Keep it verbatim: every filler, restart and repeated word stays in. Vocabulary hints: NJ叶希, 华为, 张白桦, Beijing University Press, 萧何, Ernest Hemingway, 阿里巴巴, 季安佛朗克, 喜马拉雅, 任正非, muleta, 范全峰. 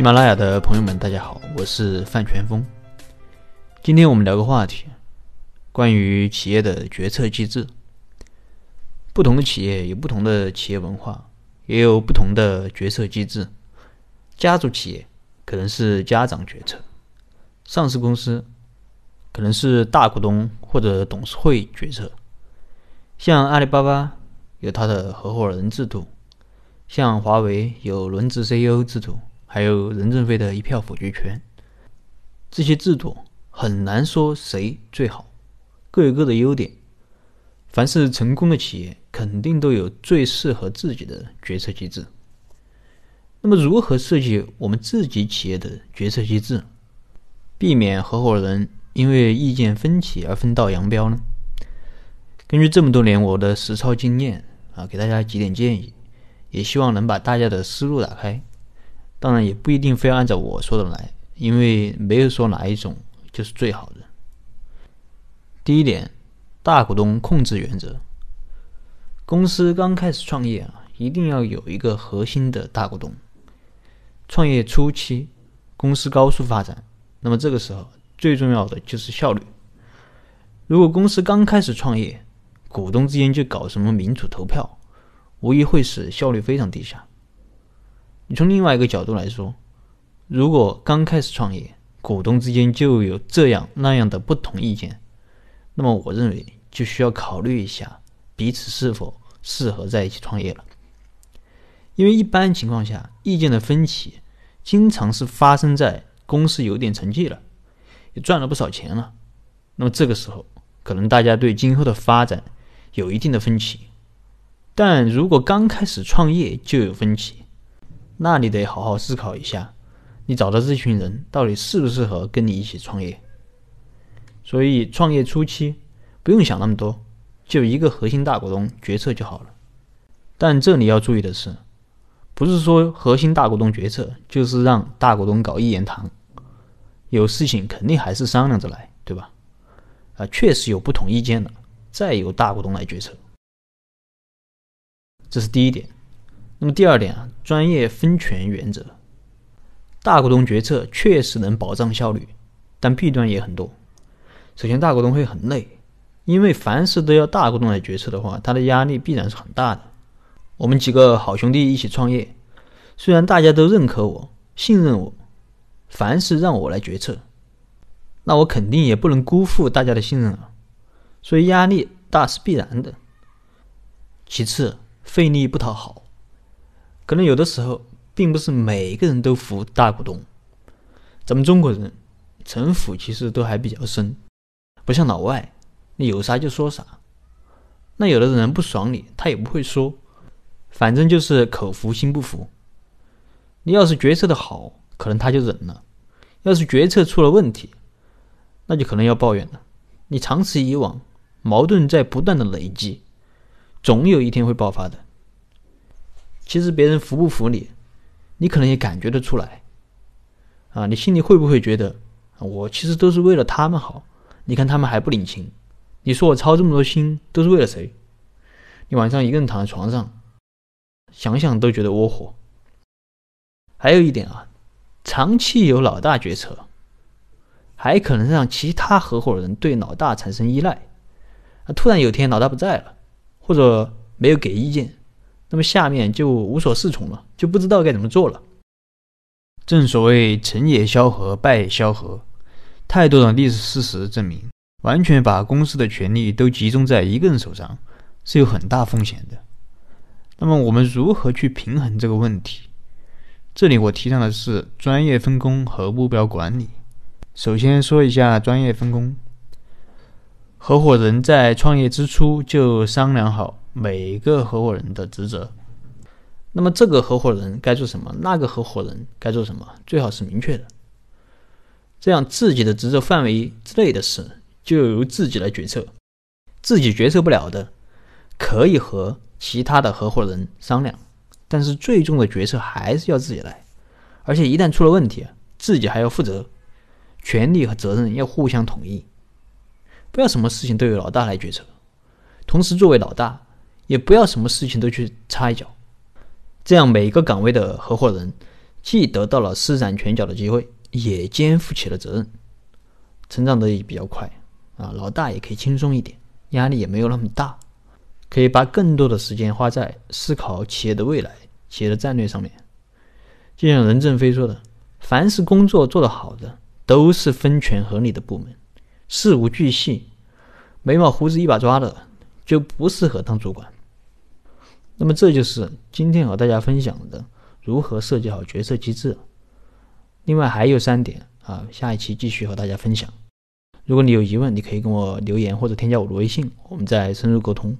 喜马拉雅的朋友们，大家好，我是范全峰。今天我们聊个话题，关于企业的决策机制。不同的企业有不同的企业文化，也有不同的决策机制。家族企业可能是家长决策，上市公司可能是大股东或者董事会决策。像阿里巴巴有它的合伙人制度，像华为有轮值 C E O 制度，还有任正非的一票否决权。这些制度很难说谁最好，各有各的优点。凡是成功的企业肯定都有最适合自己的决策机制。那么如何设计我们自己企业的决策机制，避免合伙人因为意见分歧而分道扬镳呢？根据这么多年我的实操经验啊，给大家几点建议，也希望能把大家的思路打开。当然也不一定非要按照我说的来，因为没有说哪一种就是最好的。第一点，大股东控制原则。公司刚开始创业啊，一定要有一个核心的大股东。创业初期，公司高速发展，那么这个时候最重要的就是效率。如果公司刚开始创业，股东之间就搞什么民主投票，无疑会使效率非常低下。你从另外一个角度来说，如果刚开始创业，股东之间就有这样那样的不同意见，那么我认为就需要考虑一下彼此是否适合在一起创业了。因为一般情况下，意见的分歧经常是发生在公司有点成绩了，也赚了不少钱了，那么这个时候可能大家对今后的发展有一定的分歧。但如果刚开始创业就有分歧，那你得好好思考一下，你找到这群人到底适不适合跟你一起创业。所以创业初期不用想那么多，就一个核心大股东决策就好了。但这里要注意的是，不是说核心大股东决策就是让大股东搞一言堂，有事情肯定还是商量着来，对吧？啊，确实有不同意见了，再由大股东来决策。这是第一点。那么第二点啊，专业分权原则。大股东决策确实能保障效率，但弊端也很多。首先，大股东会很累，因为凡事都要大股东来决策的话，他的压力必然是很大的。我们几个好兄弟一起创业，虽然大家都认可我、信任我，凡事让我来决策，那我肯定也不能辜负大家的信任啊，所以压力大是必然的。其次，费力不讨好。可能有的时候并不是每个人都服大股东，咱们中国人城府其实都还比较深，不像老外，你有啥就说啥。那有的人不爽你，他也不会说，反正就是口服心不服。你要是决策的好，可能他就忍了，要是决策出了问题，那就可能要抱怨了。你长此以往，矛盾在不断的累积，总有一天会爆发的。其实别人服不服你，你可能也感觉得出来啊！你心里会不会觉得，我其实都是为了他们好，你看他们还不领情，你说我操这么多心都是为了谁？你晚上一个人躺在床上想想都觉得窝火。还有一点啊，长期由老大决策，还可能让其他合伙人对老大产生依赖啊！突然有天老大不在了，或者没有给意见，那么下面就无所适从了，就不知道该怎么做了。正所谓成也萧何，败也萧何，太多的历史事实证明，完全把公司的权力都集中在一个人手上是有很大风险的。那么我们如何去平衡这个问题？这里我提倡的是专业分工和目标管理。首先说一下专业分工。合伙人在创业之初就商量好每个合伙人的职责，那么这个合伙人该做什么，那个合伙人该做什么，最好是明确的，这样自己的职责范围之内的事就由自己来决策，自己决策不了的可以和其他的合伙人商量，但是最终的决策还是要自己来，而且一旦出了问题，自己还要负责，权利和责任要互相统一，不要什么事情都由老大来决策。同时作为老大，也不要什么事情都去插一脚，这样每一个岗位的合伙人既得到了施展拳脚的机会，也肩负起了责任，成长得也比较快啊，老大也可以轻松一点，压力也没有那么大，可以把更多的时间花在思考企业的未来、企业的战略上面。就像任正非说的，凡是工作做得好的，都是分权合理的部门，事无巨细，眉毛胡子一把抓的，就不适合当主管。那么这就是今天和大家分享的如何设计好决策机制。另外还有三点啊，下一期继续和大家分享。如果你有疑问，你可以跟我留言或者添加我的微信，我们再深入沟通。